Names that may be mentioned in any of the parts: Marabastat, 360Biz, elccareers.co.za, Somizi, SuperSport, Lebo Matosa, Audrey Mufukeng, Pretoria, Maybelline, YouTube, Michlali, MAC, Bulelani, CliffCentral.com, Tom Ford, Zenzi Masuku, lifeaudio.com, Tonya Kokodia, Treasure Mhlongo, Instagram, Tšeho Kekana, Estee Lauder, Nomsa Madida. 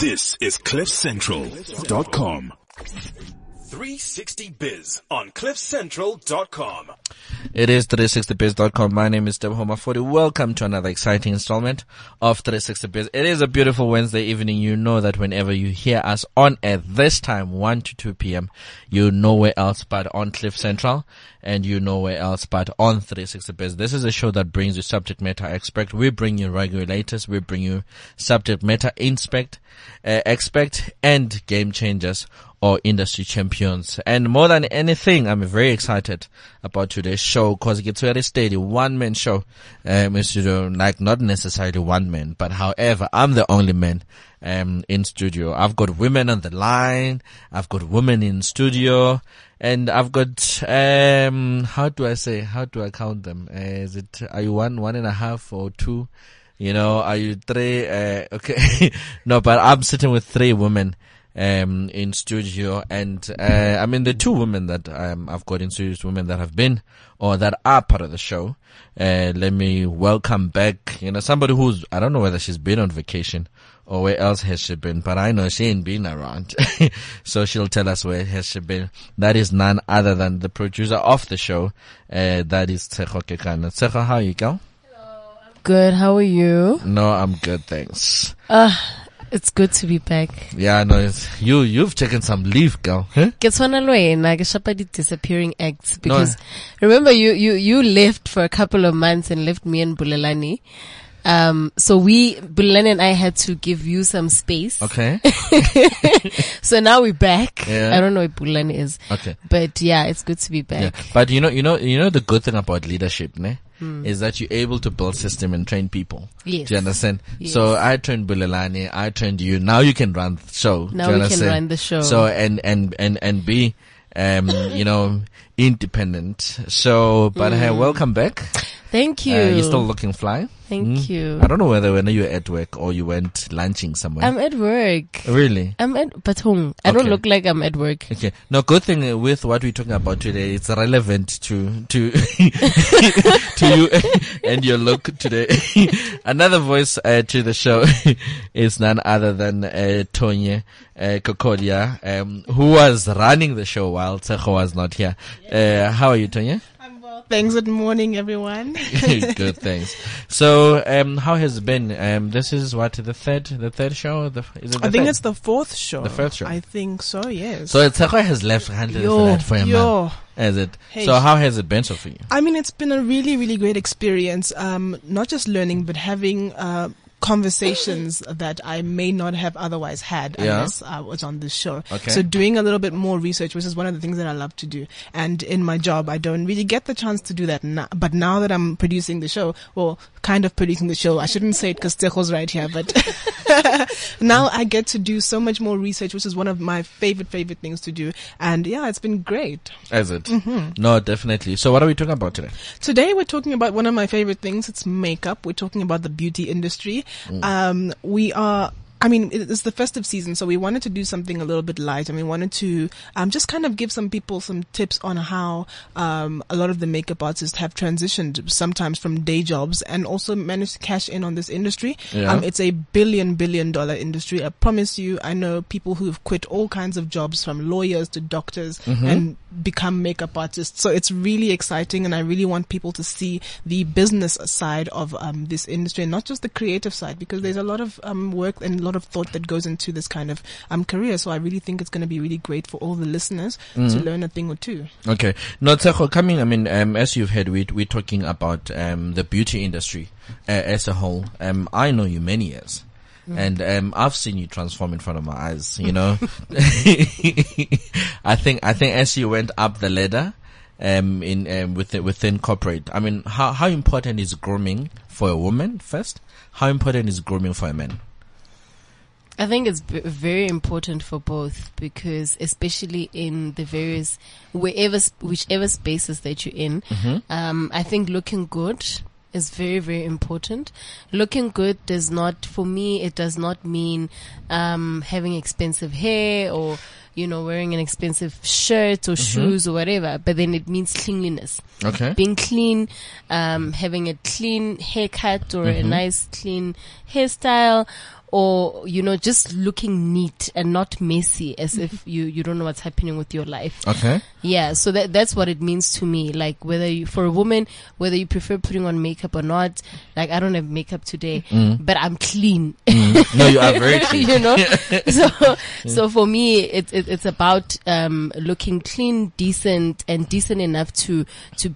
This is CliffCentral.com. 360Biz on CliffCentral.com. It is 360Biz.com. My name is Deb Homer40. Welcome to another exciting installment of 360Biz. It is a beautiful Wednesday evening. You know that whenever you hear us on at this time, 1 to 2 p.m., you nowhere else but on Cliff Central, and you nowhere else but on 360Biz. This is a show that brings you subject matter expert. We bring you regulators. We bring you subject matter expert and game changers, or industry champions. And more than anything, I'm very excited about today's show because it gets very steady. One-man show. In studio, like not necessarily one man, but however, I'm the only man in studio. I've got women on the line. I've got women in studio. And I've got, how do I count them? Are you one and a half or two? You know, are you three? Okay. No, but I'm sitting with three women in studio, and I mean the two women that I've got in studio, women that have been or that are part of the show. Let me welcome back, you know, somebody who's, I don't know whether she's been on vacation or where else has she been, but I know she ain't been around. So she'll tell us where has she been. That is none other than the producer of the show. That is Tšeho Kekana. Tšeho, how are you, girl? Hello, I'm good. How are you? No, I'm good, thanks. It's good to be back. Yeah, no, you've taken some leave, girl. Disappearing acts, because remember you left for a couple of months and left me and Bulelani. So Bulelani and I had to give you some space. Okay. So now we're back. Yeah. I don't know where Bulelani is. Okay. But yeah, it's good to be back. Yeah. But you know the good thing about leadership, ne? Is that you're able to build system and train people. Yes. Do you understand? Yes. So I trained Bulelani, I trained you. Now you can run the show. Now we can run the show. So and be you know, independent. So but hey, welcome back. Thank you. You're still looking fly. Thank you. I don't know whether you were at work or you went lunching somewhere. I'm at work. Really? I'm at Batung. I don't look like I'm at work. Okay. No, good thing with what we're talking about today, it's relevant to to you and your look today. Another voice to the show is none other than Tonya Kokodia, who was running the show while Tšeho was not here. How are you, Tonya? Thanks. Good morning, everyone. Good, thanks. So, how has it been? This is what, the third show? It's the fourth show. The fourth show. I think so, yes. So, Tšeho has left for a month. Is it? Hey. So, how has it been so for you? I mean, it's been a really, really great experience. Not just learning, but having, conversations that I may not have otherwise had unless I was on this show. Okay. So doing a little bit more research, which is one of the things that I love to do. And in my job, I don't really get the chance to do that now. But now that I'm producing the show, well, kind of producing the show, I shouldn't say it because Tšeho's right here, but now I get to do so much more research, which is one of my favorite things to do. And yeah, it's been great. Is it? Mm-hmm. No, definitely. So what are we talking about today? Today we're talking about one of my favorite things. It's makeup. We're talking about the beauty industry. It's the festive season, so we wanted to do something a little bit light, and we wanted to just kind of give some people some tips on how a lot of the makeup artists have transitioned sometimes from day jobs and also managed to cash in on this industry. Yeah. It's a billion dollar industry. I promise you, I know people who have quit all kinds of jobs, from lawyers to doctors, and become makeup artists. So it's really exciting, and I really want people to see the business side of this industry, and not just the creative side, because there's a lot of work and a lot of thought that goes into this kind of career. So I really think it's going to be really great for all the listeners to learn a thing or two. Okay. Now, Tšeho, coming, I mean, as you've heard, we're talking about the beauty industry as a whole. I know you many years. And I've seen you transform in front of my eyes, you know. I think as you went up the ladder within corporate, I mean, how important is grooming for a woman first? How important is grooming for a man? I think it's very important for both, because especially in the various whichever spaces that you're in, I think looking good is very, very important. Looking good does not, for me, it does not mean having expensive hair or, you know, wearing an expensive shirt or shoes or whatever, but then it means cleanliness. Okay. Being clean, having a clean haircut or a nice clean hairstyle, or, you know, just looking neat and not messy as if you don't know what's happening with your life. Okay. Yeah. So that's what it means to me. Like, whether you, for a woman, whether you prefer putting on makeup or not, like, I don't have makeup today, but I'm clean. No, you are very clean. You know? So for me, it's about, looking clean, decent, and decent enough to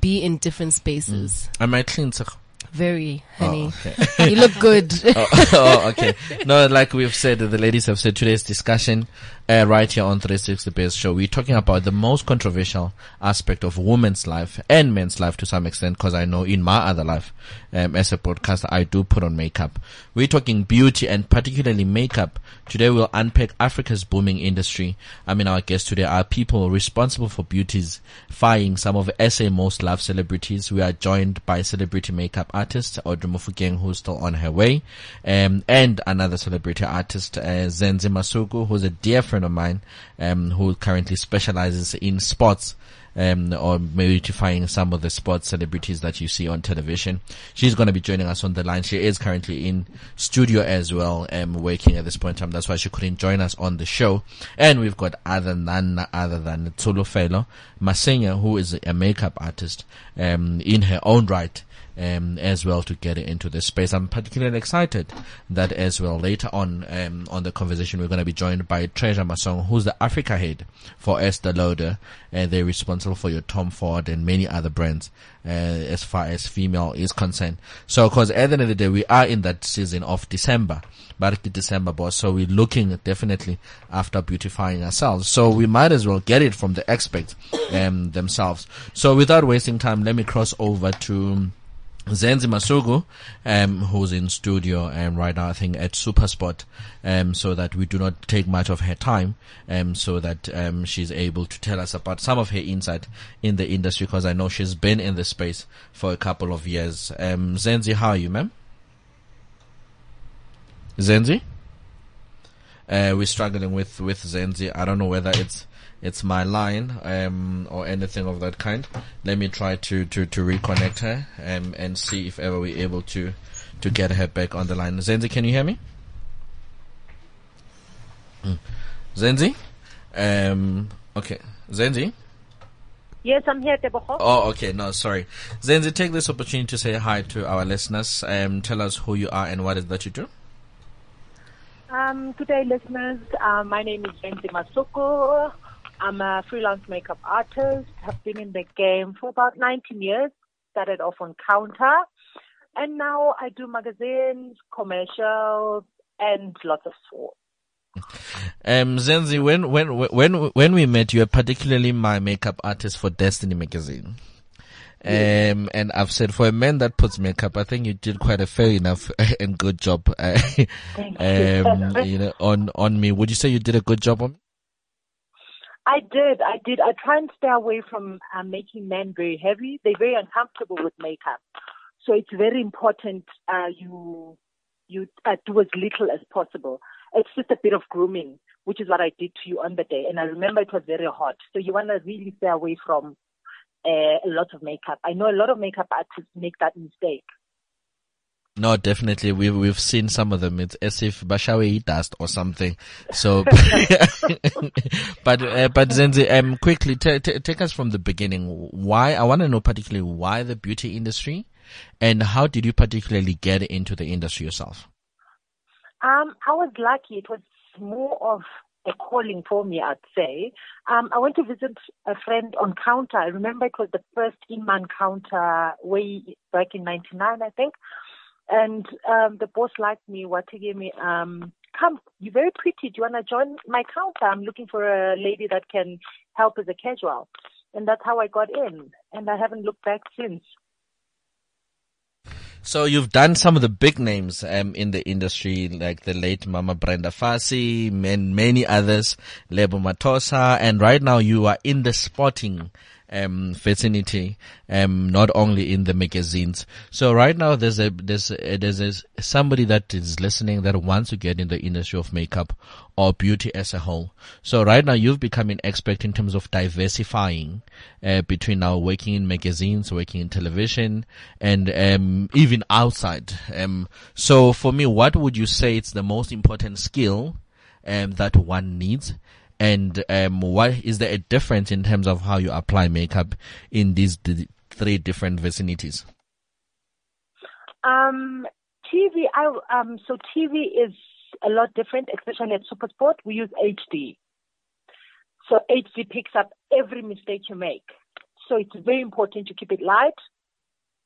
be in different spaces. Am I clean, sir? Very, honey. Oh, okay. You look good. Oh, okay. No, like we've said, the ladies have said, today's discussion right here on 360Biz Show, we're talking about the most controversial aspect of women's life and men's life to some extent, because I know in my other life, as a broadcaster, I do put on makeup. We're talking beauty and particularly makeup. Today we'll unpack Africa's booming industry. I mean, our guests today are people responsible for beautifying some of SA most loved celebrities. We are joined by celebrity makeup artist Audrey Mufukeng, who's still on her way, and another celebrity artist, Zenzi Masuku, who's a dear friend of mine, who currently specializes in sports, or beautifying some of the sports celebrities that you see on television. She's going to be joining us on the line. She is currently in studio as well, working at this point in time. That's why she couldn't join us on the show. And we've got other than Solofela Masinga, who is a makeup artist, in her own right, as well, to get into this space. I'm particularly excited that as well later on the conversation we're going to be joined by Treasure Mhlongo, who's the Africa head for Estee Lauder, and they're responsible for your Tom Ford and many other brands, as far as female is concerned. So, cause at the end of the day, we are in that season of December, but December boss. So we're looking definitely after beautifying ourselves. So we might as well get it from the experts, themselves. So without wasting time, let me cross over to Zenzi Masuku, who's in studio, right now, I think at Supersport, so that we do not take much of her time, so that, she's able to tell us about some of her insight in the industry, because I know she's been in this space for a couple of years. Zenzi, how are you, ma'am? Zenzi? We're struggling with Zenzi. I don't know whether it's my line, or anything of that kind. Let me try to reconnect her, and see if ever we're able to get her back on the line. Zenzi, can you hear me? Zenzi? Okay. Zenzi? Yes, I'm here, Deb. Oh, okay. No, sorry. Zenzi, take this opportunity to say hi to our listeners. Tell us who you are and what is that you do. Good day, listeners. My name is Zenzi Masuku. I'm a freelance makeup artist. I've been in the game for about 19 years. Started off on counter. And now I do magazines, commercials, and lots of sports. Zenzi, when we met, you were particularly my makeup artist for Destiny magazine. And I've said, for a man that puts makeup, I think you did quite a fair enough and good job. Thank you. You know, on me. Would you say you did a good job on me? I did. I try and stay away from making men very heavy. They're very uncomfortable with makeup. So it's very important you do as little as possible. It's just a bit of grooming, which is what I did to you on the day. And I remember it was very hot. So you want to really stay away from a lot of makeup. I know a lot of makeup artists make that mistake. No, definitely. We've seen some of them. It's as if Bashawe dust or something. So, but Zenzi, quickly take us from the beginning. Why? I want to know particularly why the beauty industry, and how did you particularly get into the industry yourself? I was lucky. It was more of a calling for me, I'd say. I went to visit a friend on counter. I remember it was the first Iman counter way back in 99, I think. And the boss liked me, what he gave me, come, you're very pretty. Do you want to join my counter? I'm looking for a lady that can help as a casual. And that's how I got in. And I haven't looked back since. So you've done some of the big names in the industry, like the late Mama Brenda Farsi and many others, Lebo Matosa, and right now you are in the sporting fraternity, not only in the magazines. So right now there's somebody that is listening that wants to get in the industry of makeup or beauty as a whole. So right now you've become an expert in terms of diversifying, between now working in magazines, working in television, and even outside. So for me, what would you say it's the most important skill that one needs? And what is there a difference in terms of how you apply makeup in these three different vicinities? TV is a lot different, especially at SuperSport. We use HD. So HD picks up every mistake you make. So it's very important to keep it light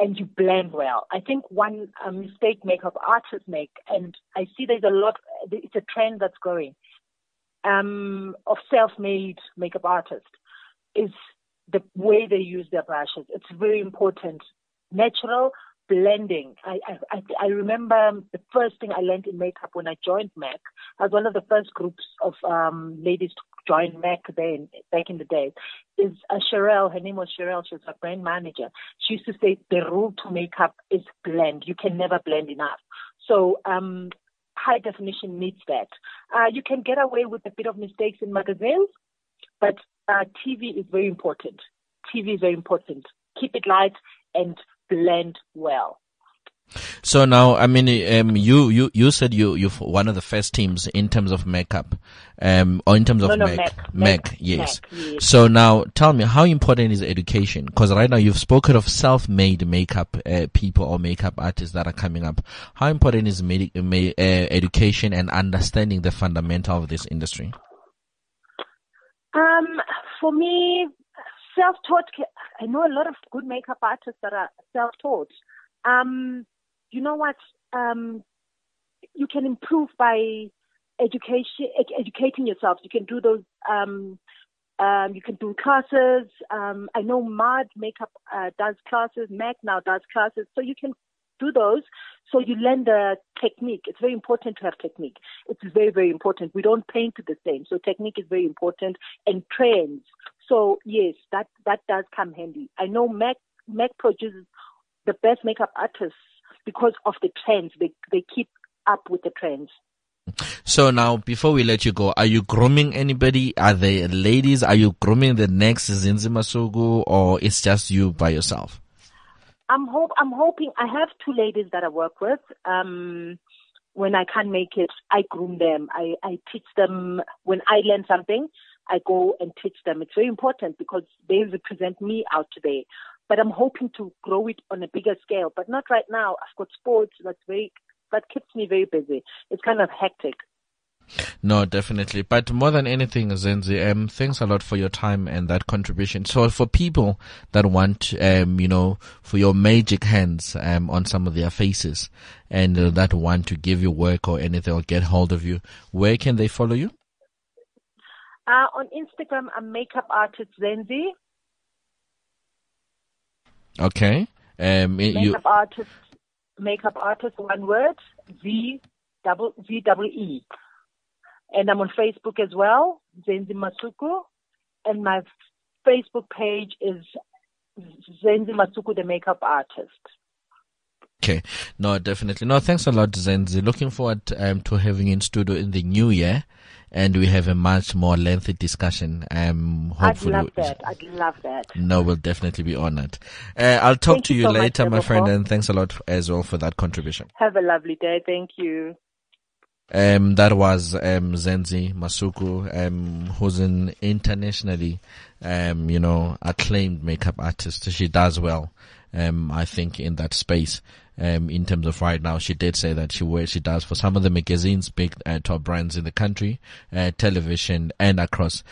and you blend well. I think one mistake makeup artists make, and I see there's a lot, it's a trend that's going, of self-made makeup artists, is the way they use their brushes. It's very important. Natural blending. I remember the first thing I learned in makeup when I joined MAC. I was one of the first groups of ladies to join MAC then, back in the day. Is Sherelle, her name was Sherelle, she was a brand manager. She used to say the rule to makeup is blend. You can never blend enough. So high definition needs that. You can get away with a bit of mistakes in magazines, but TV is very important. Keep it light and blend well. So now, I mean, you said you're one of the first teams in terms of makeup, or in terms of MAC, yes. So now, tell me, how important is education? Because right now you've spoken of self-made makeup people or makeup artists that are coming up. How important is education and understanding the fundamental of this industry? For me, self-taught. I know a lot of good makeup artists that are self-taught. You know what? You can improve by educating yourself. You can do those. You can do classes. I know MAD Makeup does classes. MAC now does classes. So you can do those. So you learn the technique. It's very important to have technique. It's very, very important. We don't paint the same. So technique is very important, and trends. So yes, that does come handy. I know MAC produces the best makeup artists because of the trends. They keep up with the trends. So now, before we let you go, are you grooming anybody? Are there ladies? Are you grooming the next Zenzi Masuku, or it's just you by yourself? I'm hoping. I have two ladies that I work with. When I can't make it, I groom them. I teach them. When I learn something, I go and teach them. It's very important because they represent me out today. But I'm hoping to grow it on a bigger scale. But not right now. I've got sports that keeps me very busy. It's kind of hectic. No, definitely. But more than anything, Zenzi, thanks a lot for your time and that contribution. So for people that want, for your magic hands on some of their faces and that want to give you work or anything or get hold of you, where can they follow you? On Instagram, I'm makeup artist Zenzi. Okay. Makeup artist, one word, ZEE. And I'm on Facebook as well, Zenzi Masuku. And my Facebook page is Zenzi Masuku, the makeup artist. Okay. No, definitely. No, thanks a lot, Zenzi. Looking forward to having you in studio in the new year. And we have a much more lengthy discussion. Hopefully. I'd love that. No, we'll definitely be honored. I'll talk to you later, my friend, and thanks a lot as well for that contribution. Have a lovely day. Thank you. That was Zenzi Masuku, who's an internationally, acclaimed makeup artist. She does well, I think, in that space. In terms of right now, she did say that she does for some of the magazines, big top brands in the country, television, and across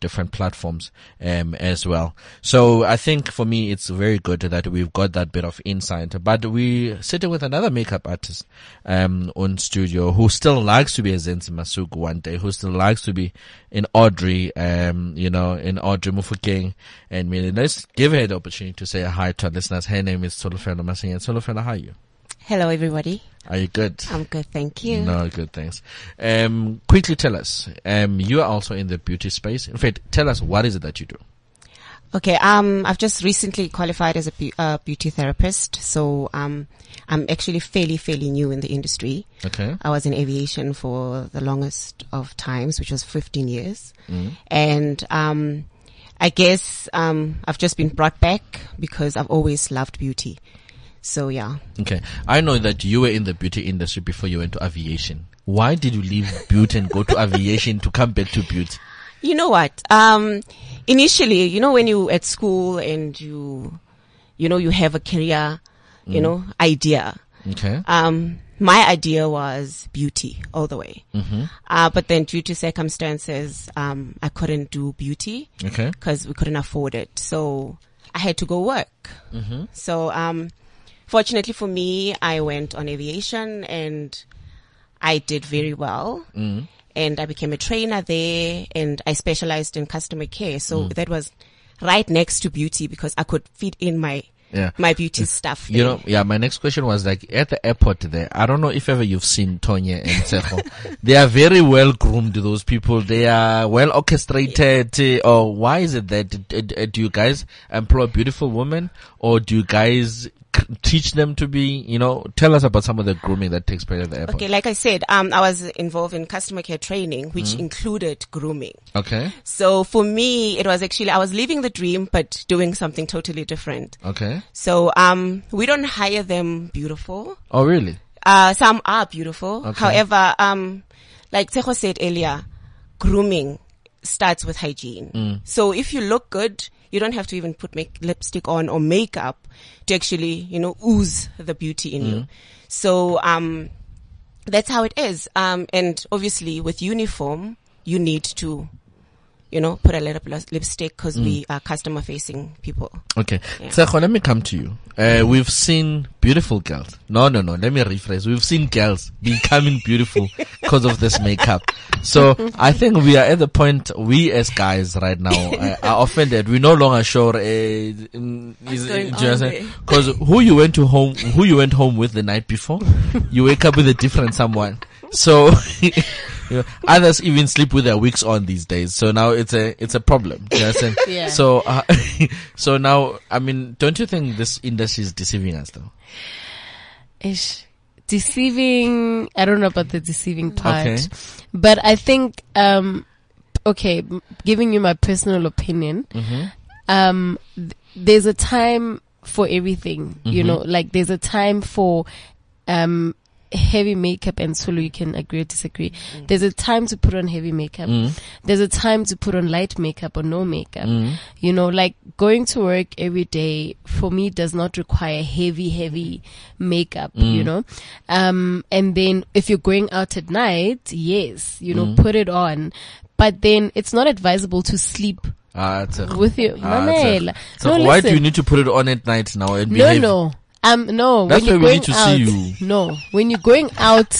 different platforms as well. So I think for me, it's very good that we've got that bit of insight. But we sit with another makeup artist on studio who still likes to be a Zenzi Masuku one day, who still likes to be an Audrey, an Audrey Mufukeng. And let's give her the opportunity to say hi to our listeners. Her name is Solofela Masinga. Solofela, how are you? Hello, everybody. Are you good? I'm good, thank you. No, good, thanks. Quickly tell us, you are also in the beauty space. In fact, tell us, what is it that you do? Okay, I've just recently qualified as a beauty therapist, so I'm actually fairly new in the industry. Okay. I was in aviation for the longest of times, which was 15 years. Mm. And I guess I've just been brought back because I've always loved beauty. So, yeah. Okay. I know that you were in the beauty industry before you went to aviation. Why did you leave beauty and go to aviation to come back to beauty? You know what? Initially, you know, when you at school and you know, you have a career, you know, idea. Okay. My idea was beauty all the way. Mm-hmm. But then due to circumstances, I couldn't do beauty. Okay. Because we couldn't afford it. So I had to go work. Mm-hmm. So, fortunately for me, I went on aviation and I did very well. Mm. And I became a trainer there and I specialized in customer care. So that was right next to beauty because I could fit in my beauty stuff. You know, my next question was like at the airport there. I don't know if ever you've seen Tonya and Tšeho. They are very well groomed, those people. They are well orchestrated. Yeah. Or why is it that do you guys employ beautiful women or do you guys teach them to be, you know, tell us about some of the grooming that takes place at the airport. Okay, like I said, I was involved in customer care training, which included grooming. Okay. So for me, it was actually, I was living the dream, but doing something totally different. Okay. So, we don't hire them beautiful. Oh, really? Some are beautiful. Okay. However, like Tšeho said earlier, grooming starts with hygiene. Mm. So if you look good, you don't have to even put lipstick on or makeup to actually, you know, ooze the beauty in you. So, that's how it is. And obviously with uniform, you need to, you know, put a little lipstick because we are customer facing people. Okay. Yeah. Tšeho, let me come to you. We've seen beautiful girls. No. Let me rephrase. We've seen girls becoming beautiful because of this makeup. So I think we are at the point we as guys right now are offended. We're no longer sure because who you went home with the night before, you wake up with a different someone. So others even sleep with their wigs on these days. So now it's a problem. Yeah. So now, I mean, don't you think this industry is deceiving us though? Ish. Deceiving, I don't know about the deceiving part, okay. But I think, giving you my personal opinion, there's a time for everything, you know, like there's a time for, heavy makeup and solo, you can agree or disagree. Mm-hmm. There's a time to put on heavy makeup. Mm-hmm. There's a time to put on light makeup or no makeup. Mm-hmm. You know, like going to work every day for me does not require heavy makeup, you know. And then if you're going out at night, yes, you know, put it on. But then it's not advisable to sleep with you. So why do you need to put it on at night now and be heavy? No. That's when we need to see you. No, when you're going out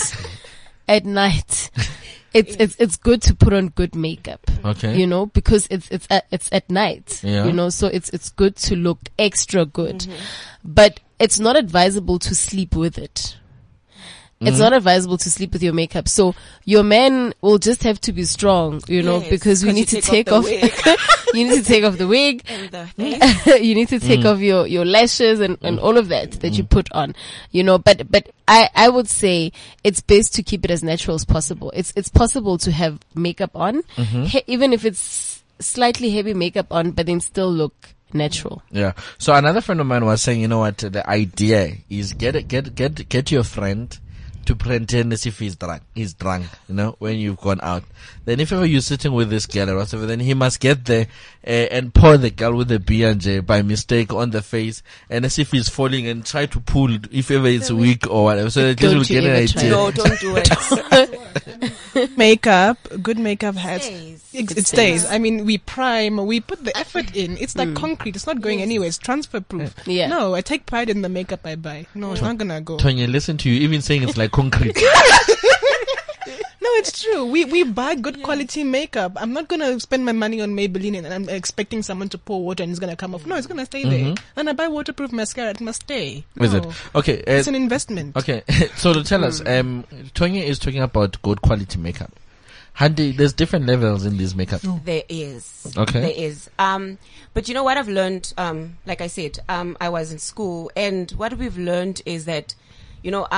at night, it's good to put on good makeup. Okay. You know, because it's at night. Yeah. You know, so it's good to look extra good, but it's not advisable to sleep with it. It's not advisable to sleep with your makeup. So your man will just have to be strong, you know, because we need to take off you need to take off the wig. And the thing. You need to take off your lashes and all of that you put on, you know, but I would say it's best to keep it as natural as possible. It's possible to have makeup on, even if it's slightly heavy makeup on, but then still look natural. Yeah. So another friend of mine was saying, you know what, the idea is get your friend to pretend as if he's drunk, you know, when you've gone out. Then if ever you're sitting with this girl or whatever, then he must get there and pour the girl with the B&J by mistake on the face and as if he's falling and try to pull if ever it's weak or whatever. So that will get an idea. No, don't do it. Makeup, good makeup has... It stays. I mean, we prime, we put the effort in. It's like concrete. It's not going anywhere. It's transfer proof. Yeah. No, I take pride in the makeup I buy. No, it's not going to go. Tonya, listen to you. Even saying it's like concrete. No, it's true. We buy good quality makeup. I'm not going to spend my money on Maybelline and I'm expecting someone to pour water and it's going to come off. No, it's going to stay there. And I buy waterproof mascara. It must stay. No. Is it? Okay. It's an investment. Okay. So to tell us, Tonya is talking about good quality makeup. There's different levels in this makeup. There is. Okay. There is. But you know what I've learned, like I said, I was in school, and what we've learned is that, you know,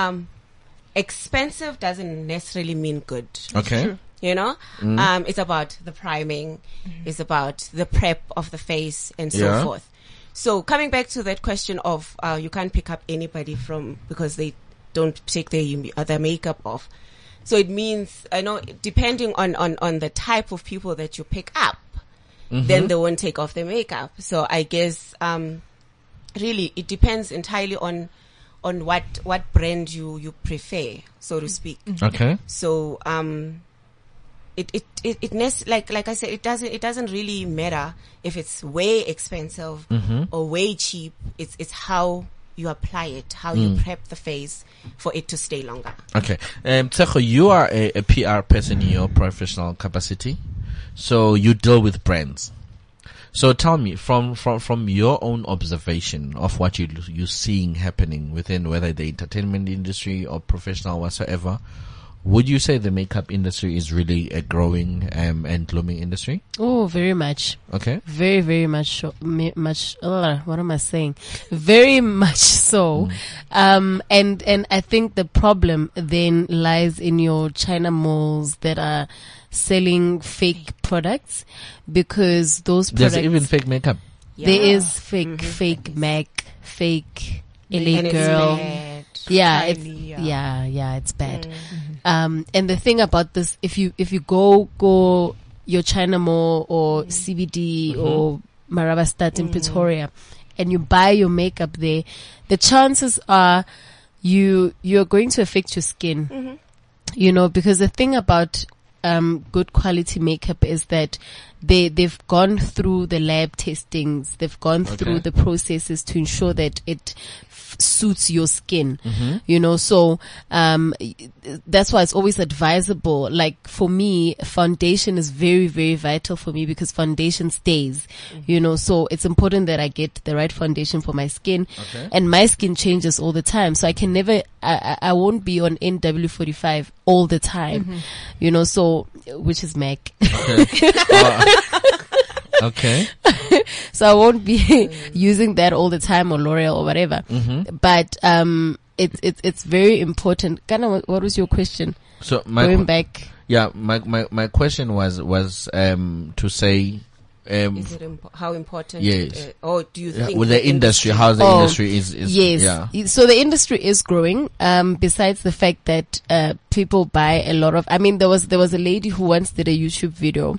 expensive doesn't necessarily mean good. Okay. You know, it's about the priming, it's about the prep of the face, and so forth. So coming back to that question of you can't pick up anybody from because they don't take their makeup off. So it means, I know, depending on the type of people that you pick up, then they won't take off their makeup. So I guess really it depends entirely on what brand you prefer, so to speak. Okay. So it like I said, it doesn't really matter if it's way expensive or way cheap. It's how you apply it, how you prep the face for it to stay longer. Okay. Tšeho, you are a PR person in your professional capacity, so you deal with brands. So tell me, from your own observation of what you're seeing happening within whether the entertainment industry or professional whatsoever, would you say the makeup industry is really a growing and blooming industry? Oh, very much. Okay. Very, very much. What am I saying? Very much so. And I think the problem then lies in your China malls that are selling fake products, because those products. There's even fake makeup. Yeah. There is fake MAC, fake LA Girl. It's bad. And the thing about this, if you go your China Mall or CBD or Marabastat in Pretoria, and you buy your makeup there, the chances are you're going to affect your skin. You know, because the thing about good quality makeup is that they've gone through the lab testings, they've gone through the processes to ensure that it suits your skin, you know. So that's why it's always advisable. Like for me, foundation is very, very vital for me, because foundation stays, you know. So it's important that I get the right foundation for my skin, and my skin changes all the time. So I can never, I won't be on NW45 all the time, you know. So which is MAC. Okay. So I won't be using that all the time, or L'Oreal or whatever. But it's very important. Kana, what was your question? So my question was to say, is it how important? Yes. Or do you think the industry? How the industry is? Yes. Yeah. So the industry is growing. Besides the fact that people buy a lot of. I mean, there was a lady who once did a YouTube video.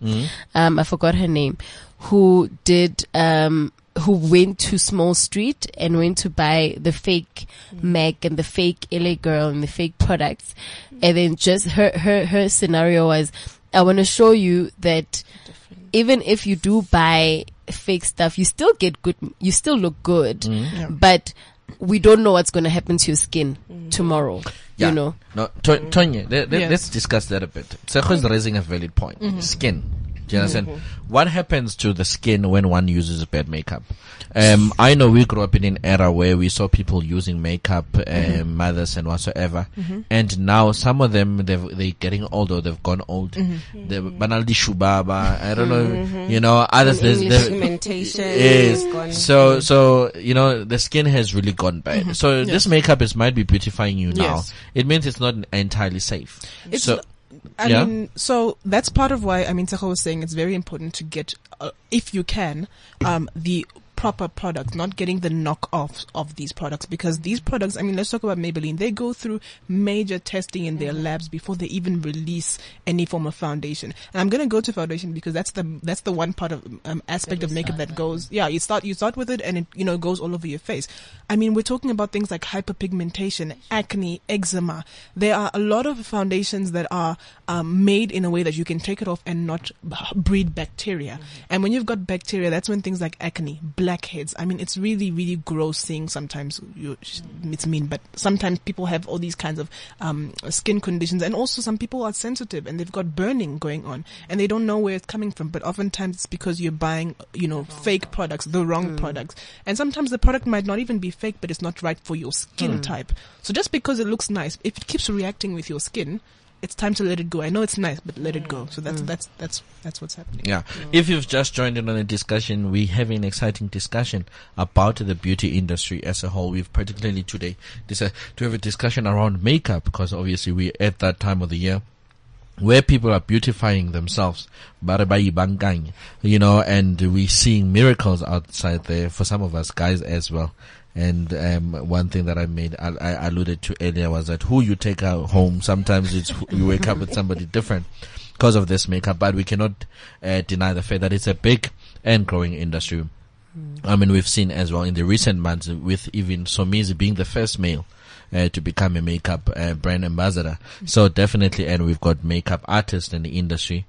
I forgot her name. Who did who went to small street and went to buy the fake MAC and the fake LA Girl and the fake products, and then just her scenario was, I want to show you that. Even if you do buy fake stuff, you still get good, you still look good, but we don't know what's going to happen to your skin tomorrow, you know. No, Tonya, let's discuss that a bit. Tšeho is raising a valid point. Skin. Do you understand? What happens to the skin when one uses bad makeup? I know we grew up in an era where we saw people using makeup, mothers and whatsoever. And now some of them, they're getting older, they've gone old. The banaldi shubaba, I don't know, you know, others. Yes. So, you know, the skin has really gone bad. So this makeup might be beautifying you now. It means it's not entirely safe. I mean, so that's part of why, I mean, Tšeho was saying it's very important to get, if you can, the proper products, not getting the knockoffs of these products, because these products, I mean, let's talk about Maybelline. They go through major testing in their labs before they even release any form of foundation. And I'm going to go to foundation because that's the one part of aspect of makeup that goes, you start with it and it, you know, goes all over your face. I mean, we're talking about things like hyperpigmentation, acne, eczema. There are a lot of foundations that are made in a way that you can take it off and not breed bacteria. And when you've got bacteria, that's when things like acne, blackheads. I mean, it's really, really gross thing. Sometimes it's mean, but sometimes people have all these kinds of skin conditions, and also some people are sensitive and they've got burning going on, and they don't know where it's coming from. But oftentimes it's because you're buying, you know, fake products, the wrong products, and sometimes the product might not even be fake, but it's not right for your skin type. So just because it looks nice, if it keeps reacting with your skin, it's time to let it go. I know it's nice, but let it go. So that's what's happening. Yeah. If you've just joined in on a discussion, we have an exciting discussion about the beauty industry as a whole. We've particularly today decided to have a discussion around makeup, because obviously we're at that time of the year where people are beautifying themselves, you know, and we're seeing miracles outside there for some of us guys as well. And one thing that I alluded to earlier was that who you take out home, sometimes it's you wake up with somebody different because of this makeup. But we cannot deny the fact that it's a big and growing industry. I mean, we've seen as well in the recent months with even Somizi being the first male to become a makeup brand ambassador. So definitely, and we've got makeup artists in the industry,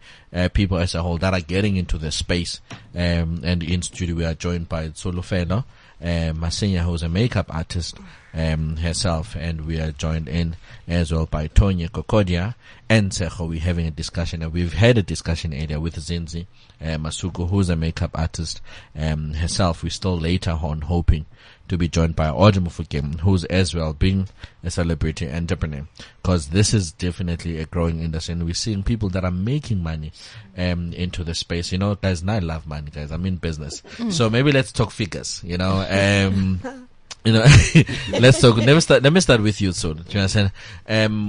people as a whole that are getting into the space. And in studio, we are joined by Solofela Masinga, who's a makeup artist herself, and we are joined in as well by Tonya Kokodia and Tšeho. We're having a discussion, and we've had a discussion earlier with Zenzi Masuku, who's a makeup artist herself. We're still later on hoping to be joined by Audrey Mufukeng, who's as well being a celebrity entrepreneur, because this is definitely a growing industry, and we're seeing people that are making money into the space. You know, guys, I love money, guys. I'm in business, so maybe let's talk figures. You know, you know, let's talk. Let me start with you, so do you understand?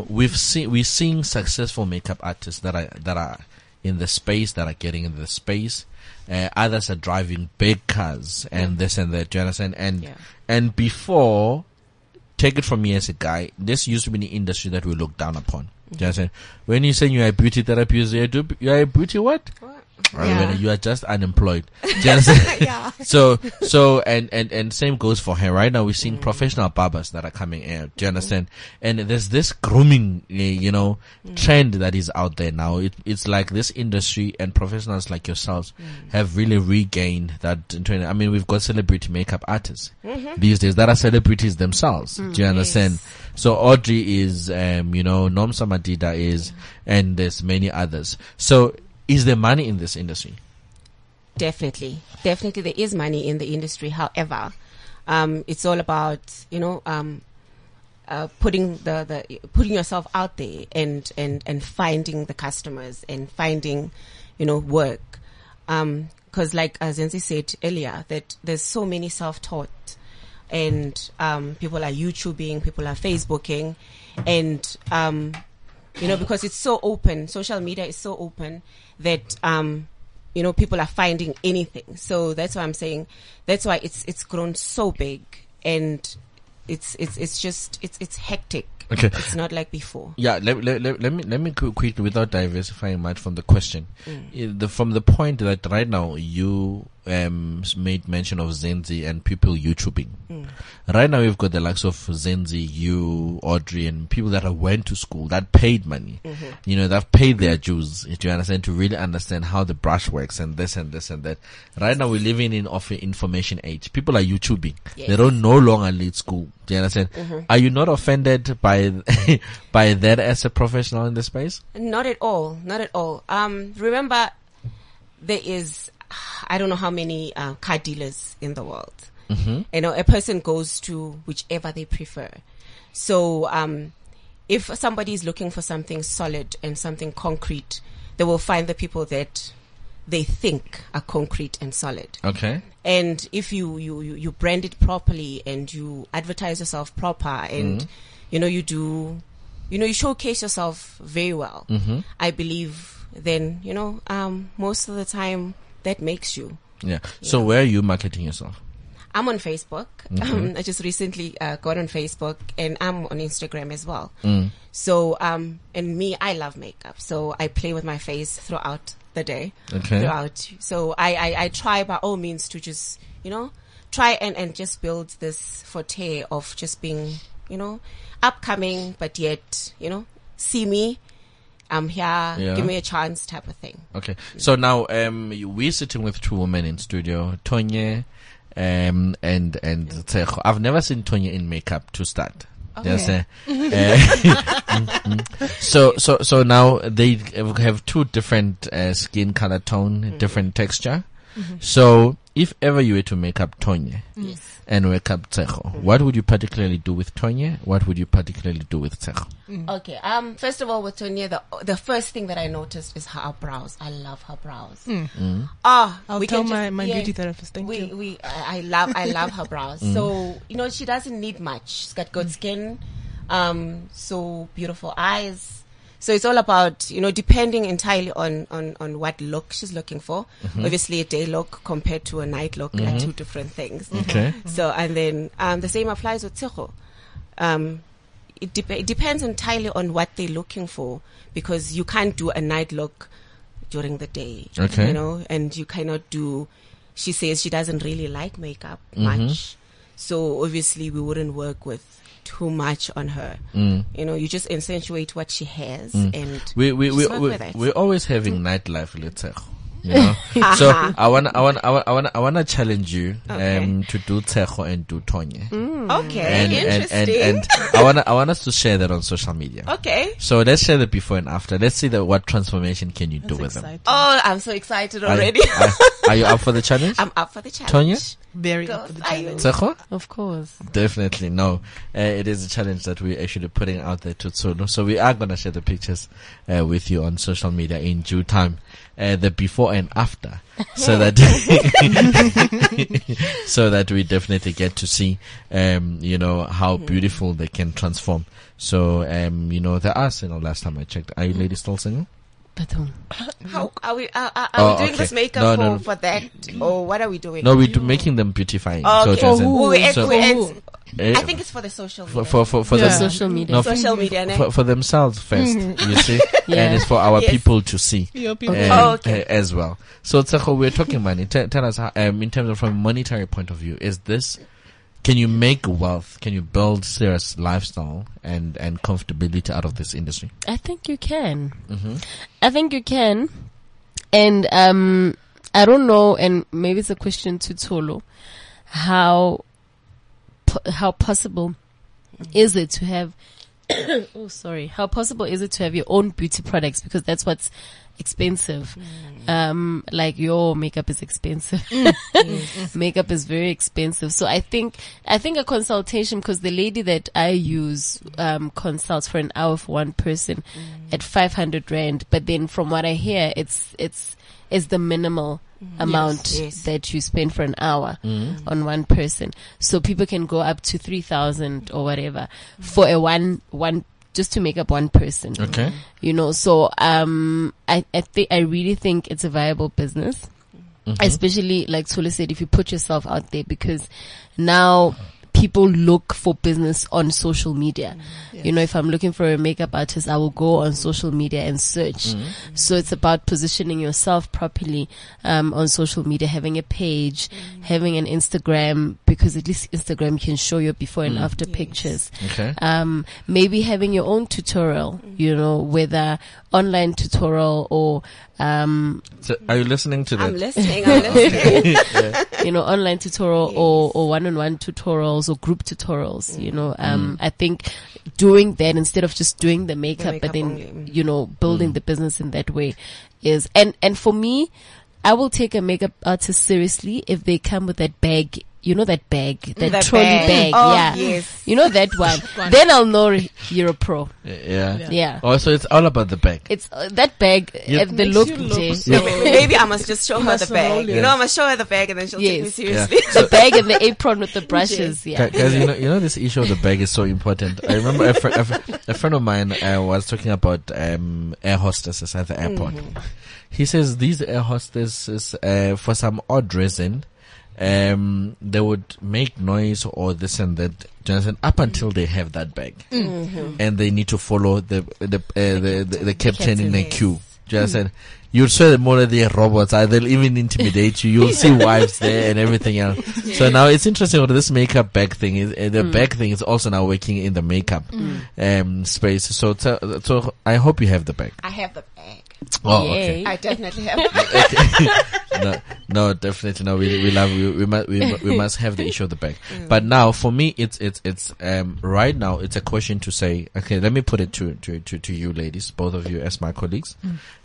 We're seeing successful makeup artists that are in the space, that are getting in the space. Others are driving big cars and this and that. Do you understand? And before, take it from me as a guy, this used to be an industry that we looked down upon. Do you understand? When you say you are a beauty therapist, you are a beauty what? You are just unemployed. Do you understand? So and same goes for hair. Right now we're seeing professional barbers that are coming out. Do you understand? And there's this grooming, you know, trend that is out there now. It's like this industry and professionals like yourselves have really regained that trend. I mean, we've got celebrity makeup artists these days that are celebrities themselves. Do you understand? Yes. So Audrey is, you know, Nomsa Madida is, and there's many others. So, is there money in this industry? Definitely there is money in the industry. However, it's all about, you know, putting yourself out there and finding the customers and finding, you know, work. Because like Zenzi said earlier, that there's so many self-taught, and people are YouTubing, people are Facebooking, and you know, because it's so open, social media is so open that, you know, people are finding anything. So that's why I'm saying, that's why it's grown so big, and it's just hectic. Okay. It's not like before. Yeah. Let me quickly, without diversifying much from the question, from the point that right now you made mention of Zenzi and people YouTubing. Right now we've got the likes of Zenzi, you, Audrey, and people that went to school, that paid money. You know, they've paid their dues, if you understand, to really understand how the brush works and this and this and that. Right now we're living in of information age. People are YouTubing. Yes. They don't no longer need school. Do you understand? Are you not offended by that as a professional in the space? Not at all. Remember, there is, I don't know how many car dealers in the world. You know, a person goes to whichever they prefer. So if somebody is looking for something solid and something concrete, they will find the people that they think are concrete and solid. Okay. And if you brand it properly and you advertise yourself proper, and you know, you showcase yourself very well, I believe, then, you know, most of the time that makes you. Yeah. So where are you marketing yourself? I'm on Facebook. I just recently got on Facebook, and I'm on Instagram as well. So, and me, I love makeup. So I play with my face throughout the day. Okay. So I try by all means to just, you know, try and just build this forte of just being, you know, upcoming, but yet, you know, see me, I'm here, give me a chance type of thing. Okay. So now, we're sitting with two women in studio, Tonya and Tšeho. I've never seen Tonya in makeup to start. Okay. So now they have two different skin color tone, different texture. Mm-hmm. So if ever you were to make up Tonya and wake up Tšeho, what would you particularly do with Tonya? What would you particularly do with Tšeho? Okay. First of all, with Tonya, the first thing that I noticed is her brows. I love her brows. I'll tell my beauty therapist. Thank you. I love her brows. So she doesn't need much. She's got good skin, so beautiful eyes. So it's all about, depending entirely on what look she's looking for. Mm-hmm. Obviously, a day look compared to a night look are two different things. Okay. Mm-hmm. So, and then the same applies with Tšeho. It depends entirely on what they're looking for, because you can't do a night look during the day. Okay. And you cannot do, she says she doesn't really like makeup much. So obviously we wouldn't work with too much on her. You just accentuate what she has, and we're always having nightlife, later. So I wanna challenge you to do Tšeho and do Tonya. Okay, interesting. And I want us to share that on social media. Okay. So let's share the before and after. Let's see what transformation can you do with them. Oh, I'm so excited already. Are you up for the challenge? I'm up for the challenge. Tonya? Very up for the challenge. Tšeho? Of course. Definitely. No. It is a challenge that we're actually putting out there to Tsulu. So we are going to share the pictures with you on social media in due time. The before and after, so that we definitely get to see, how beautiful they can transform. So, they are single. Last time I checked, are you ladies still single? How are we? Are we doing this makeup for that, or what are we doing? No, we're making them beautifying. Okay. I think it's for the social media. For the social media. No, social media. For themselves first, you see? Yeah. And it's for our people to see. Your people. As well. So, Tšeho, we're talking money. Tell us, how, in terms of from a monetary point of view, is this, can you make wealth? Can you build serious lifestyle and comfortability out of this industry? I think you can. Mm-hmm. I think you can. And I don't know, and maybe it's a question to Tsulu, how possible is it to have your own beauty products, because that's what's expensive. Like your makeup is expensive. Makeup is very expensive. So I think a consultation, because the lady that I use consults for an hour for one person at 500 rand, but then from what I hear, it's the minimal amount that you spend for an hour on one person. So people can go up to 3,000 or whatever for a one just to make up one person. Okay. So I really think it's a viable business. Mm-hmm. Especially like Tsulu said, if you put yourself out there, because now people look for business on social media. Yes. If I'm looking for a makeup artist, I will go on social media and search. Mm-hmm. So it's about positioning yourself properly on social media, having a page, having an Instagram, because at least Instagram can show your before and after pictures. Okay. Maybe having your own tutorial, whether online tutorial or So are you listening to that? I'm listening. Online tutorial or one-on-one tutorials or group tutorials, I think doing that instead of just doing the makeup but then, only. Building the business in that way is, and for me, I will take a makeup artist seriously if they come with that bag. That trolley bag. Oh, yeah. Yes. That one. Then I'll know you're a pro. Yeah. Also, it's all about the bag. It's that bag. The look. Maybe I must just show her the bag. I must show her the bag and then she'll take me seriously. Yeah. So the bag and the apron with the brushes. Yeah. Guys, this issue of the bag is so important. I remember a friend of mine was talking about air hostesses at the airport. Mm-hmm. He says these air hostesses, for some odd reason, they would make noise or this and that, Jonathan, up until they have that bag, and they need to follow the captain in the queue. Jonathan, you'll see that more of the robots. They'll even intimidate you. You'll see wives there and everything else. Yeah. So now it's interesting what this makeup bag thing is. The bag thing is also now working in the makeup space. So I hope you have the bag. I have the bag. Oh, okay. I definitely have. No, definitely no. We must have the issue of the bag. But now, for me, it's right now it's a question to say. Okay, let me put it to you, ladies, both of you as my colleagues,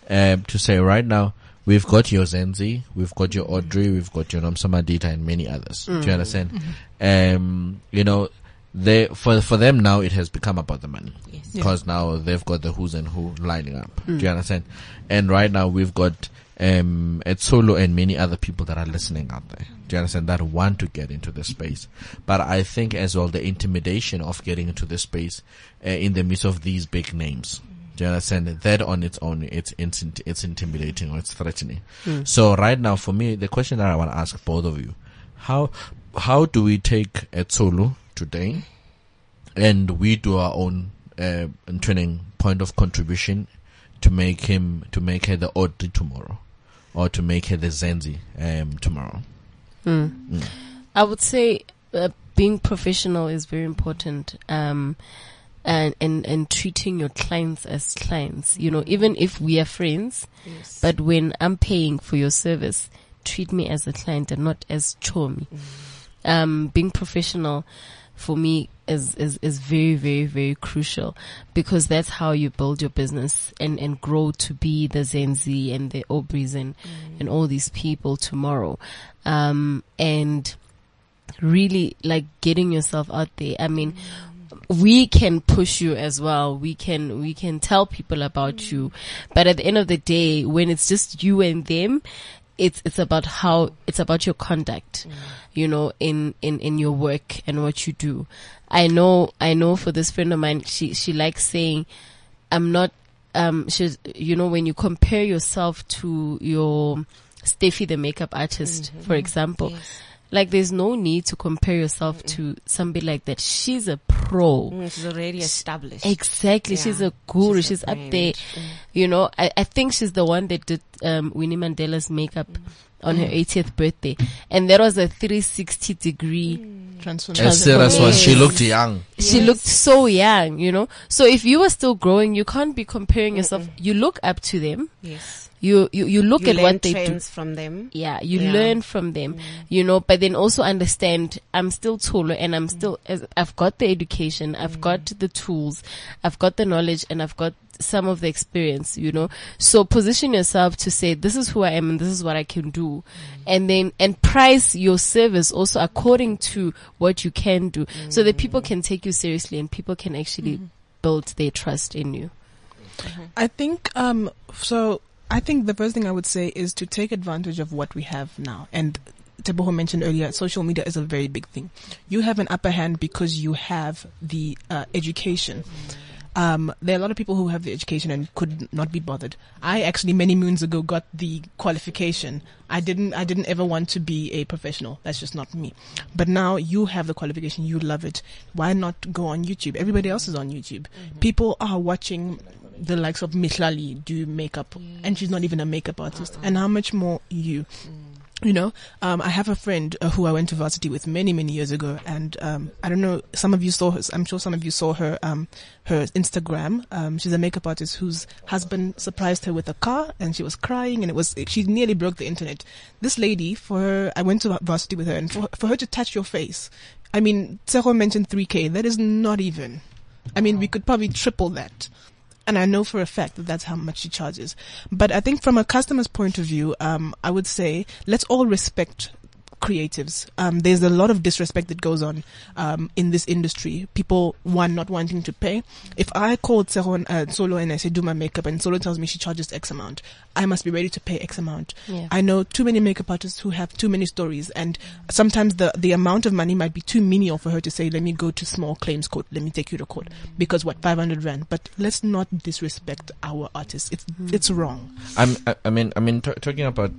to say right now, We've got your Zenzi, we've got your Audrey, we've got your Nomsa Madida and many others. Mm. Do you understand? Mm-hmm. You know, they, for them now it has become about the money. Yes. Because now they've got the who's and who lining up. Mm. Do you understand? And right now we've got, Tsulu and many other people that are listening out there. Do you understand? That want to get into this space. But I think as well the intimidation of getting into this space, in the midst of these big names. Do you understand? That on its own, it's intimidating or it's threatening. Mm. So right now, for me, the question that I want to ask both of you, how do we take a Tsulu today and we do our own, turning point of contribution to make him, to make her the Audrey tomorrow or to make her the Zenzi, tomorrow? Mm. Mm. I would say, being professional is very important. And treating your clients as clients, you know, even if we are friends, yes. But when I'm paying for your service, treat me as a client and not as Chomi. Mm. Being professional for me is very, very, very crucial because that's how you build your business and grow to be the Zenzi and the Aubreys and all these people tomorrow. And really like getting yourself out there. I mean, we can push you as well. We can tell people about you. But at the end of the day, when it's just you and them, it's about your conduct, you know, in your work and what you do. I know for this friend of mine, she likes saying, I'm not, she's, you know, when you compare yourself to your Steffi, the makeup artist, mm-hmm. for example, yes. Like, there's no need to compare yourself to somebody like that. She's a pro. She's already established. Exactly. Yeah. She's a guru. She's up there. Mm. You know, I think she's the one that did Winnie Mandela's makeup on her 80th birthday. And that was a 360-degree transformation. As serious one. She looked young. Yes. She looked so young, you know. So if you were still growing, you can't be comparing yourself. You look up to them. Yes. You look at what they do from them. Yeah, learn from them, you know, but then also understand I'm still taller and I'm still, I've got the education, I've got the tools, I've got the knowledge and I've got some of the experience, you know. So position yourself to say, this is who I am and this is what I can do. And price your service also according to what you can do so that people can take you seriously and people can actually build their trust in you. Mm-hmm. I think the first thing I would say is to take advantage of what we have now. And Teboho mentioned earlier, social media is a very big thing. You have an upper hand because you have the education. There are a lot of people who have the education and could not be bothered. I actually many moons ago got the qualification. I didn't ever want to be a professional. That's just not me. But now you have the qualification. You love it. Why not go on YouTube? Everybody else is on YouTube. People are watching the likes of Michlali do makeup, and she's not even a makeup artist. And how much more you know? I have a friend who I went to varsity with many, many years ago, and I don't know. Some of you saw her. I'm sure some of you saw her Instagram. She's a makeup artist whose husband surprised her with a car, and she was crying, and she nearly broke the internet. This lady, I went to varsity with her, and for her to touch your face, I mean, Tšeho mentioned 3K. That is not even. I mean, we could probably triple that. And I know for a fact that that's how much she charges. But I think from a customer's point of view, I would say let's all respect creatives. There's a lot of disrespect that goes on in this industry. People, one, not wanting to pay. If I called Tsulu and I say, do my makeup, and Tsulu tells me she charges X amount, I must be ready to pay X amount. Yeah. I know too many makeup artists who have too many stories, and sometimes the amount of money might be too menial for her to say, let me go to small claims court, let me take you to court, because what, 500 rand. But let's not disrespect our artists. It's wrong. Talking about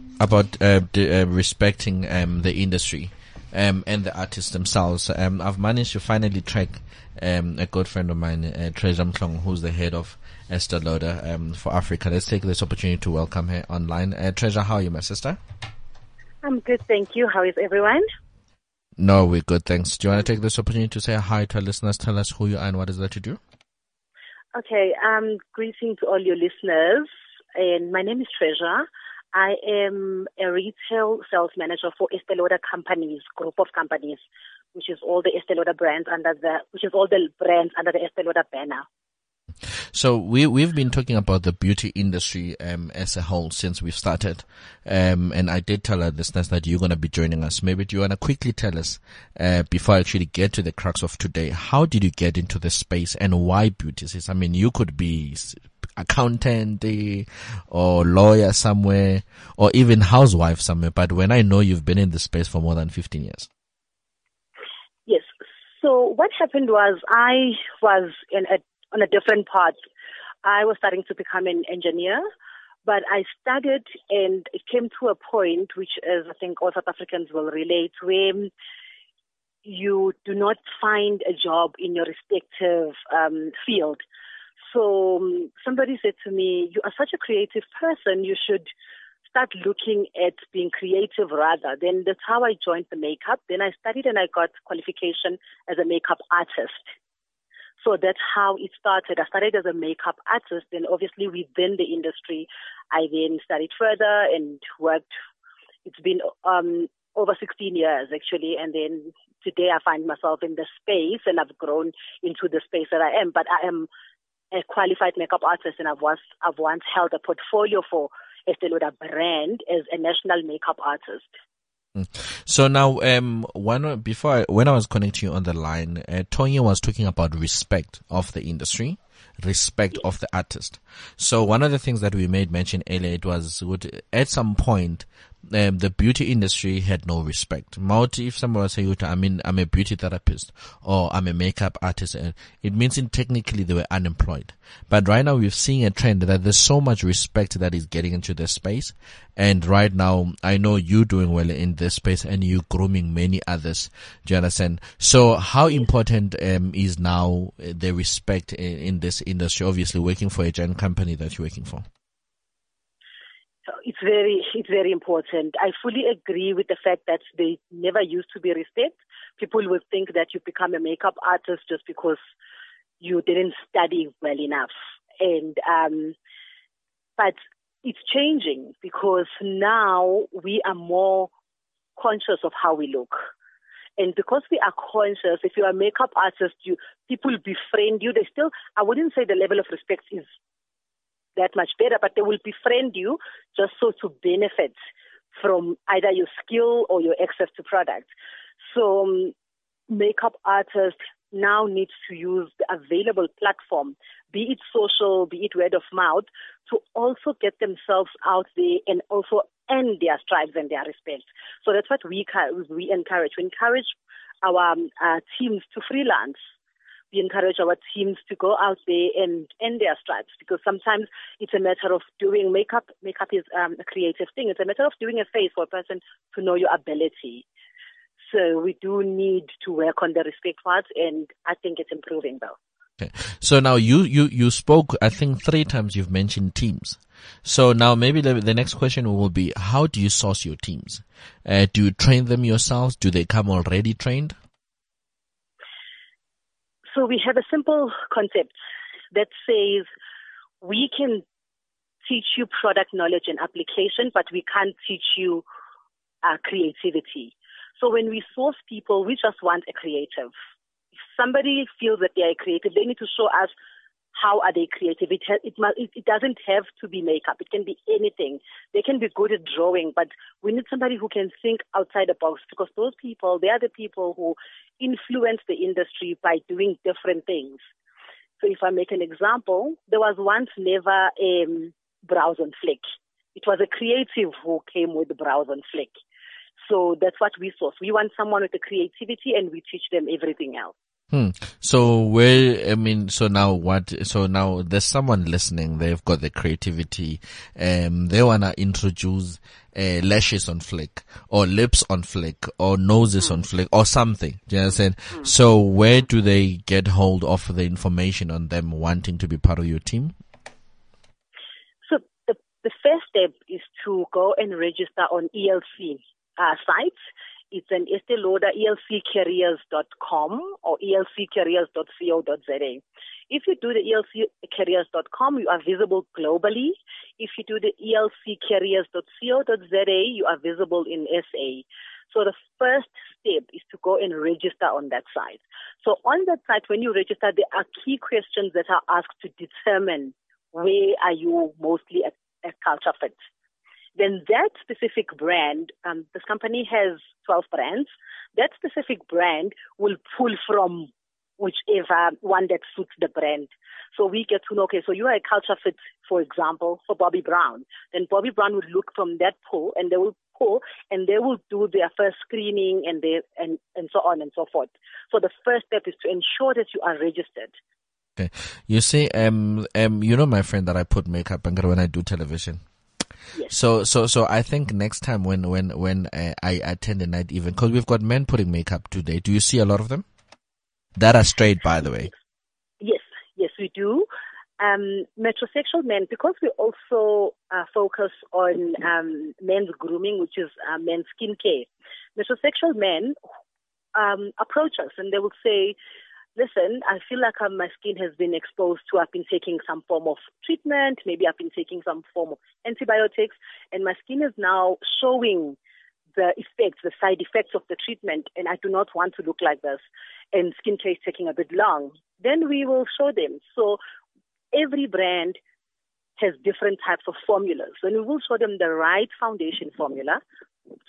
respecting the industry and the artists themselves. I've managed to finally track a good friend of mine, Treasure Mhlongo, who's the head of Estee Lauder for Africa. Let's take this opportunity to welcome her online. Treasure, how are you, my sister? I'm good, thank you. How is everyone? No, we're good, thanks. Do you want to take this opportunity to say hi to our listeners? Tell us who you are and what is that you do? Okay, greeting to all your listeners. And my name is Treasure. I am a retail sales manager for Estee Lauder companies, group of companies, which is all the Estee Lauder brands under the Estee Lauder banner. So we've been talking about the beauty industry as a whole since we've started. And I did tell our listeners that you're going to be joining us. Maybe do you want to quickly tell us, before I actually get to the crux of today, how did you get into this space and why beauty? I mean, you could be accountant or lawyer somewhere or even housewife somewhere. But when I know you've been in this space for more than 15 years. Yes. So what happened was I was on a different path. I was starting to become an engineer, but I studied and it came to a point, which is, I think all South Africans will relate, where you do not find a job in your respective field. So somebody said to me, you are such a creative person, you should start looking at being creative rather. Then that's how I joined the makeup. Then I studied and I got qualification as a makeup artist. So that's how it started. I started as a makeup artist, and obviously within the industry, I then studied further and worked. It's been over 16 years, actually, and then today I find myself in the space, and I've grown into the space that I am. But I am a qualified makeup artist, and I've once held a portfolio for Estee Lauder brand as a national makeup artist. So now, when I was connecting you on the line, Tonya was talking about respect of the industry, respect of the artist. So one of the things that we made mention earlier, it was at some point, the beauty industry had no respect. If someone was saying, I mean, I'm a beauty therapist or I'm a makeup artist, it means technically they were unemployed. But right now we're seeing a trend that there's so much respect that is getting into this space. And right now I know you're doing well in this space and you're grooming many others. Do you understand? So how important is now the respect in this industry, obviously working for a giant company that you're working for? It's very important. I fully agree with the fact that they never used to be respect. People would think that you become a makeup artist just because you didn't study well enough. And but it's changing because now we are more conscious of how we look. And because we are conscious, if you're a makeup artist, people befriend you. They still, I wouldn't say the level of respect is that much better, but they will befriend you just so to benefit from either your skill or your access to product. So makeup artists now need to use the available platform, be it social, be it word of mouth, to also get themselves out there and also earn their stripes and their respect. So that's what we encourage. We encourage our teams to freelance. We encourage our teams to go out there and end their stripes, because sometimes it's a matter of doing makeup. Makeup is a creative thing. It's a matter of doing a face for a person to know your ability. So we do need to work on the respect part, and I think it's improving though. Okay. So now you spoke, I think 3 times you've mentioned teams. So now maybe the next question will be, how do you source your teams? Do you train them yourselves? Do they come already trained? So we have a simple concept that says we can teach you product knowledge and application, but we can't teach you creativity. So when we source people, we just want a creative. If somebody feels that they are creative, they need to show us how are they creative. It doesn't have to be makeup. It can be anything. They can be good at drawing, but we need somebody who can think outside the box, because those people, they are the people who influence the industry by doing different things. So if I make an example, there was once never a brows on fleck. It was a creative who came with the brows on fleck. So that's what we source. We want someone with the creativity and we teach them everything else. So now there's someone listening, they've got the creativity, they want to introduce lashes on fleck or lips on fleck or noses on fleck or something. Do you understand? So where do they get hold of the information on them wanting to be part of your team? So the first step is to go and register on ELC site. It's an Estee Lauder, elccareers.com or elccareers.co.za. If you do the elccareers.com, you are visible globally. If you do the elccareers.co.za, you are visible in SA. So the first step is to go and register on that site. So on that site, when you register, there are key questions that are asked to determine where are you mostly a culture fit. Then that specific brand, this company has 12 brands, that specific brand will pull from whichever one that suits the brand. So we get to know, okay, so you are a culture fit, for example, for Bobby Brown. Then Bobby Brown would look from that pool, and they will pull, and they will do their first screening and so on and so forth. So the first step is to ensure that you are registered. Okay. You see, you know my friend that I put makeup on when I do television? Yes. So I think next time when I attend a night event, because we've got men putting makeup today, do you see a lot of them? That are straight, by the way. Yes, we do. Metrosexual men, because we also focus on men's grooming, which is men's skincare. Metrosexual men approach us and they will say, listen, I feel like my skin has been exposed to, I've been taking some form of treatment, maybe I've been taking some form of antibiotics, and my skin is now showing the effects, the side effects of the treatment, and I do not want to look like this, and skincare is taking a bit long. Then we will show them. So every brand has different types of formulas, and we will show them the right foundation formula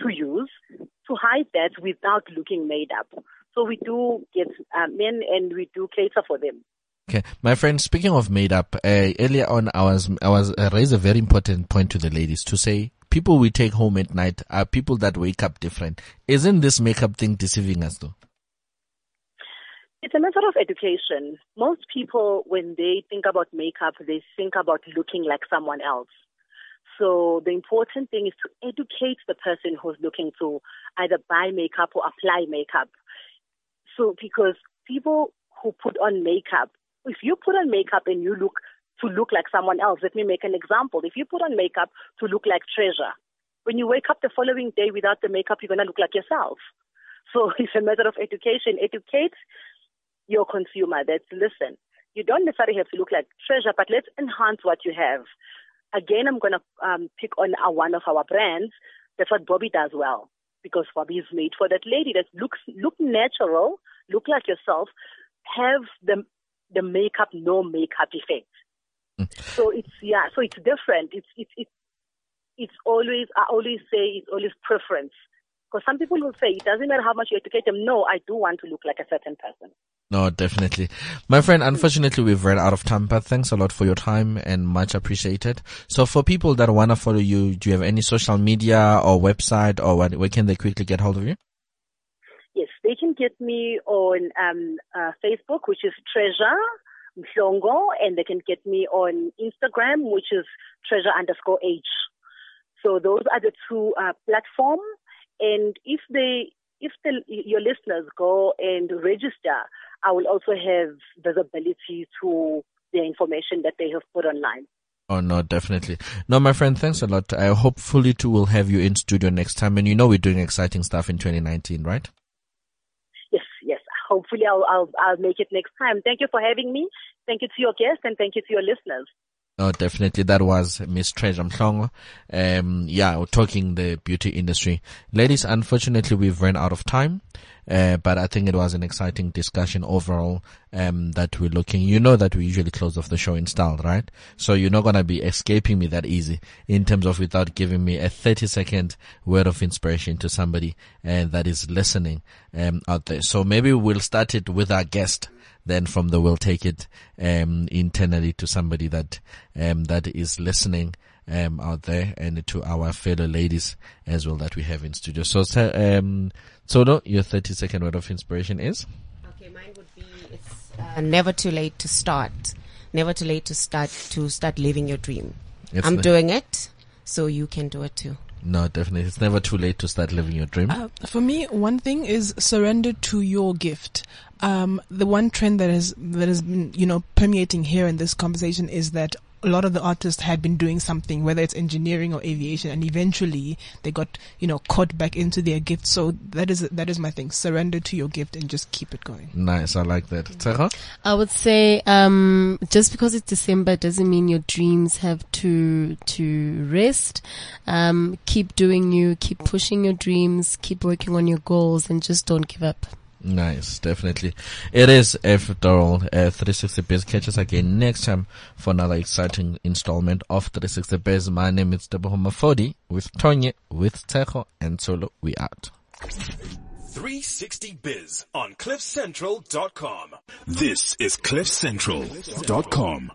to use to hide that without looking made up. So we do get men and we do cater for them. Okay, my friend, speaking of made up, earlier on I raised a very important point to the ladies to say, people we take home at night are people that wake up different. Isn't this makeup thing deceiving us though? It's a matter of education. Most people, when they think about makeup, they think about looking like someone else. So the important thing is to educate the person who's looking to either buy makeup or apply makeup. So because people who put on makeup, if you put on makeup and you look like someone else. Let me make an example. If you put on makeup to look like Treasure, when you wake up the following day without the makeup, you're going to look like yourself. So it's a matter of education. Educate your consumer that, listen, you don't necessarily have to look like Treasure, but let's enhance what you have. Again, I'm going to pick on one of our brands. That's what Bobby does well, because Bobby is made for that lady that look natural, look like yourself, have the makeup, no makeup effect. So it's different. It's always, I always say it's always preference. Because some people will say it doesn't matter how much you educate them. No, I do want to look like a certain person. No, definitely. My friend, unfortunately, we've run out of time, but thanks a lot for your time and much appreciated. So for people that want to follow you, do you have any social media or website or what, where can they quickly get hold of you? Yes, they can get me on Facebook, which is Treasure Mhlongo, and they can get me on Instagram, which is treasure_H. So those are the two platforms. And if your listeners go and register, I will also have visibility to the information that they have put online. Oh, no, definitely. No, my friend, thanks a lot. I hopefully too will have you in studio next time. And you know we're doing exciting stuff in 2019, right? Hopefully I'll make it next time. Thank you for having me. Thank you to your guests and thank you to your listeners. Oh, definitely. That was Miss Treasure Mhlongo. We're talking the beauty industry. Ladies, unfortunately, we've run out of time, but I think it was an exciting discussion overall that we're looking. You know that we usually close off the show in style, right? So you're not going to be escaping me that easy in terms of without giving me a 30-second word of inspiration to somebody that is listening out there. So maybe we'll start it with our guest. Then from there we'll take it internally to somebody that is listening out there and to our fellow ladies as well that we have in studio. So, Tsulu, your 30-second word of inspiration is? Okay, mine would be it's never too late to start. Never too late to start living your dream. I'm doing it, so you can do it too. No, definitely. It's never too late to start living your dream. For me, one thing is surrender to your gift. The one trend that has been permeating here in this conversation is that a lot of the artists had been doing something, whether it's engineering or aviation, and eventually they got, you know, caught back into their gift. So that is my thing. Surrender to your gift and just keep it going. Nice. I like that. Tsheho? I would say, just because it's December doesn't mean your dreams have to rest. Keep doing you, keep pushing your dreams, keep working on your goals, and just don't give up. Nice, definitely. It is after all, 360Biz. Catch us again next time for another exciting installment of 360Biz. My name is Deb Homer40 with Tonya, with Tšeho and Tsulu. We out. 360Biz on CliffCentral.com. This is CliffCentral.com.